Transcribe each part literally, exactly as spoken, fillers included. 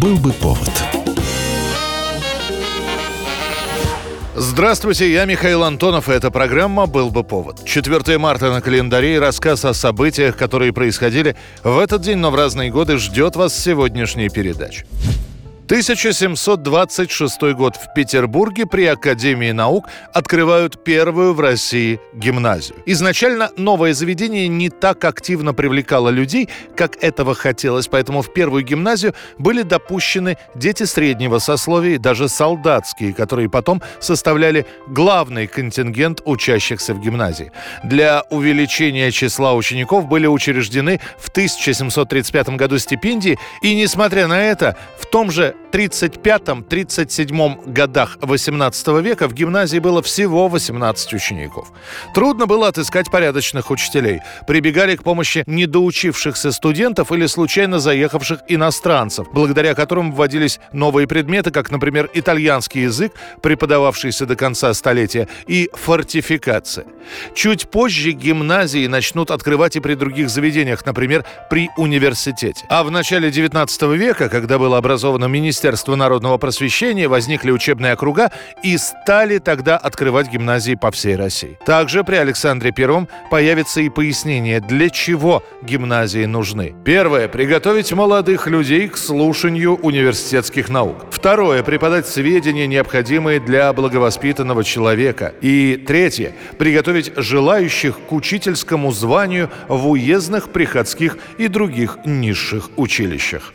«Был бы повод». Здравствуйте, я Михаил Антонов, и эта программа «Был бы повод». четвёртое марта на календаре, и рассказ о событиях, которые происходили в этот день, но в разные годы, ждет вас в сегодняшней передаче. тысяча семьсот двадцать шестой год. В Петербурге при Академии наук открывают первую в России гимназию. Изначально новое заведение не так активно привлекало людей, как этого хотелось, поэтому в первую гимназию были допущены дети среднего сословия и даже солдатские, которые потом составляли главный контингент учащихся в гимназии. Для увеличения числа учеников были учреждены в тысяча семьсот тридцать пятом году стипендии, и, несмотря на это, в том же тридцать пятом — тридцать седьмом годах восемнадцатого века в гимназии было всего восемнадцать учеников. Трудно было отыскать порядочных учителей. Прибегали к помощи недоучившихся студентов или случайно заехавших иностранцев, благодаря которым вводились новые предметы, как, например, итальянский язык, преподававшийся до конца столетия, и фортификация. Чуть позже гимназии начнут открывать и при других заведениях, например, при университете. А в начале девятнадцатого века, когда было образовано министерство, Министерство народного просвещения, возникли учебные округа и стали тогда открывать гимназии по всей России. Также при Александре Первом появится и пояснение, для чего гимназии нужны. Первое. Приготовить молодых людей к слушанию университетских наук. Второе. Преподать сведения, необходимые для благовоспитанного человека. И третье. Приготовить желающих к учительскому званию в уездных, приходских и других низших училищах.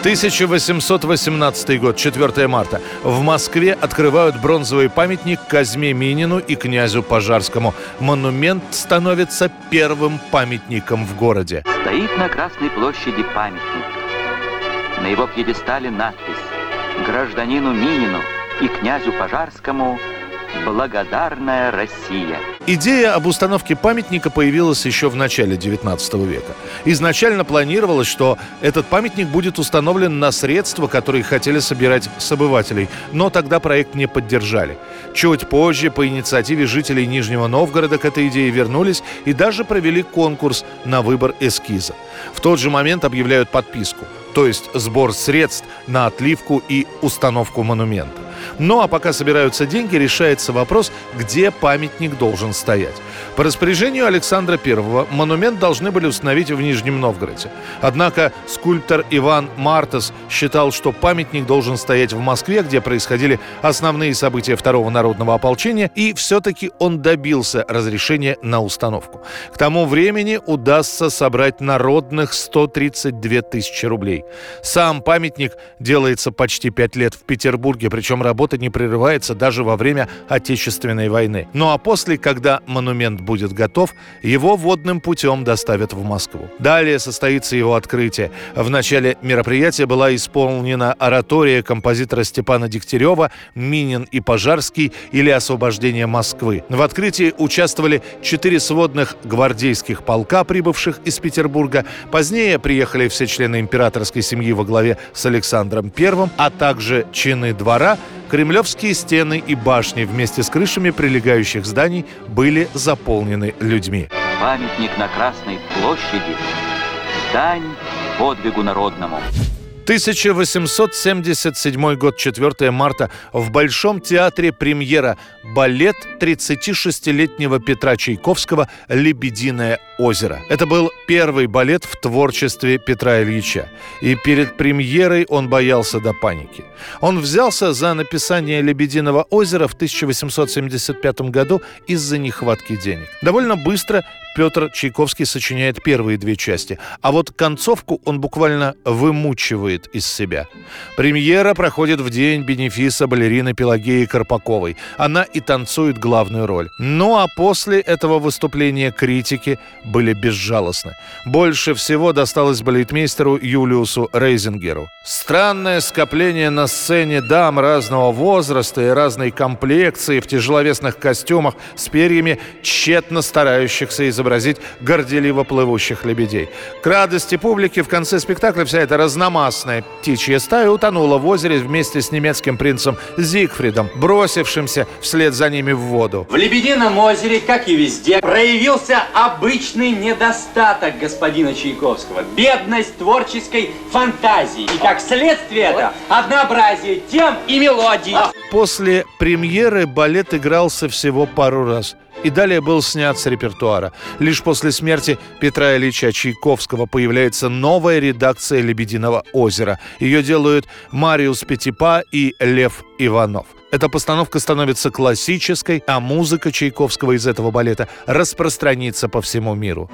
тысяча восемьсот восемнадцатый год, четвёртое марта. В Москве открывают бронзовый памятник Козьме Минину и князю Пожарскому. Монумент становится первым памятником в городе. Стоит на Красной площади памятник. На его пьедестале надпись: «Гражданину Минину и князю Пожарскому благодарная Россия». Идея об установке памятника появилась еще в начале девятнадцатого века. Изначально планировалось, что этот памятник будет установлен на средства, которые хотели собирать с обывателей, но тогда проект не поддержали. Чуть позже по инициативе жителей Нижнего Новгорода к этой идее вернулись и даже провели конкурс на выбор эскиза. В тот же момент объявляют подписку, то есть сбор средств на отливку и установку монумента. Ну а пока собираются деньги, решается вопрос, где памятник должен стоять. По распоряжению Александра Первого монумент должны были установить в Нижнем Новгороде. Однако скульптор Иван Мартос считал, что памятник должен стоять в Москве, где происходили основные события Второго народного ополчения, и все-таки он добился разрешения на установку. К тому времени удастся собрать народных сто тридцать две тысячи рублей. Сам памятник делается почти пять лет в Петербурге, причем работа не прерывается даже во время Отечественной войны. Ну а после, когда монумент будет готов, его водным путем доставят в Москву. Далее состоится его открытие. В начале мероприятия была исполнена оратория композитора Степана Дегтярева «Минин и Пожарский» или «Освобождение Москвы». В открытии участвовали четыре сводных гвардейских полка, прибывших из Петербурга. Позднее приехали все члены императорской семьи во главе с Александром Первым, а также чины двора. Кремлевские стены и башни вместе с крышами прилегающих зданий были заполнены людьми. Памятник на Красной площади – дань подвигу народному. тысяча восемьсот семьдесят седьмой год, четвёртое марта. В Большом театре премьера. Балет тридцатишестилетнего Петра Чайковского «Лебединое озеро». Это был первый балет в творчестве Петра Ильича. И перед премьерой он боялся до паники. Он взялся за написание «Лебединого озера» в тысяча восемьсот семьдесят пятом году из-за нехватки денег. Довольно быстро Петр Чайковский сочиняет первые две части, а вот концовку он буквально вымучивает из себя. Премьера проходит в день бенефиса балерины Пелагеи Карпаковой. Она и танцует главную роль. Ну а после этого выступления критики были безжалостны. Больше всего досталось балетмейстеру Юлиусу Рейзингеру. Странное скопление на сцене дам разного возраста и разной комплекции в тяжеловесных костюмах с перьями, тщетно старающихся изобразить изобразить горделиво плывущих лебедей. К радости публики в конце спектакля вся эта разномастная красная птичья стая утонула в озере вместе с немецким принцем Зигфридом, бросившимся вслед за ними в воду. В Лебедином озере, как и везде, проявился обычный недостаток господина Чайковского. Бедность творческой фантазии. И как следствие это однообразие тем и мелодий. После премьеры балет игрался всего пару раз и далее был снят с репертуара. Лишь после смерти Петра Ильича Чайковского появляется новая редакция «Лебединого озера». Ее делают Мариус Петипа и Лев Иванов. Эта постановка становится классической, а музыка Чайковского из этого балета распространится по всему миру.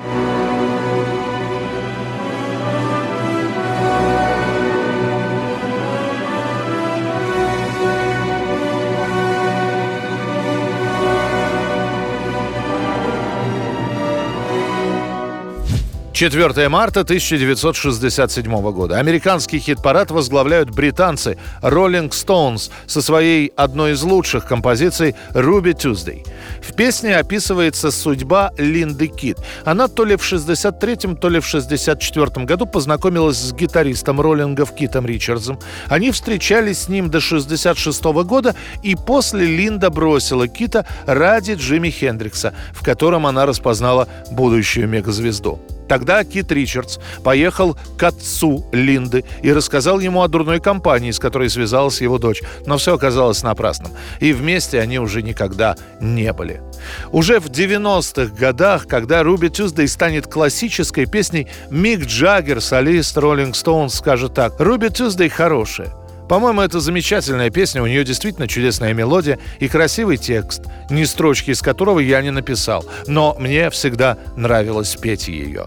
четвёртого марта тысяча девятьсот шестьдесят седьмого года. Американский хит-парад возглавляют британцы «Роллинг Стоунз» со своей одной из лучших композиций «Ruby Tuesday». В песне описывается судьба Линды Кит. Она то ли в шестьдесят третьем, то ли в шестьдесят четвёртом году познакомилась с гитаристом роллингов Китом Ричардсом. Они встречались с ним до шестьдесят шестого года, и после Линда бросила Кита ради Джимми Хендрикса, в котором она распознала будущую мегазвезду. Тогда Кит Ричардс поехал к отцу Линды и рассказал ему о дурной компании, с которой связалась его дочь. Но все оказалось напрасным. И вместе они уже никогда не были. Уже в девяностых годах, когда «Ruby Tuesday» станет классической песней, Мик Джаггер, солист «Rolling Stones», скажет так: «Ruby Tuesday» хорошая. По-моему, это замечательная песня, у нее действительно чудесная мелодия и красивый текст, ни строчки из которого я не написал, но мне всегда нравилось петь ее».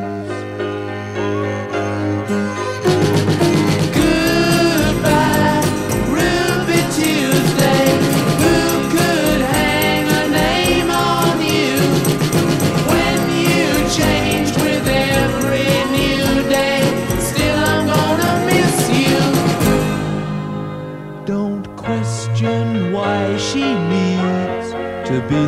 Goodbye, Ruby Tuesday. Who could hang a name on you when you changed with every why she needs to be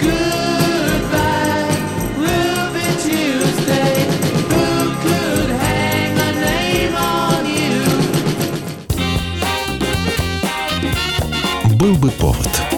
Goodbye, Ruby Tuesday. Who could hang a name on you? Был бы повод.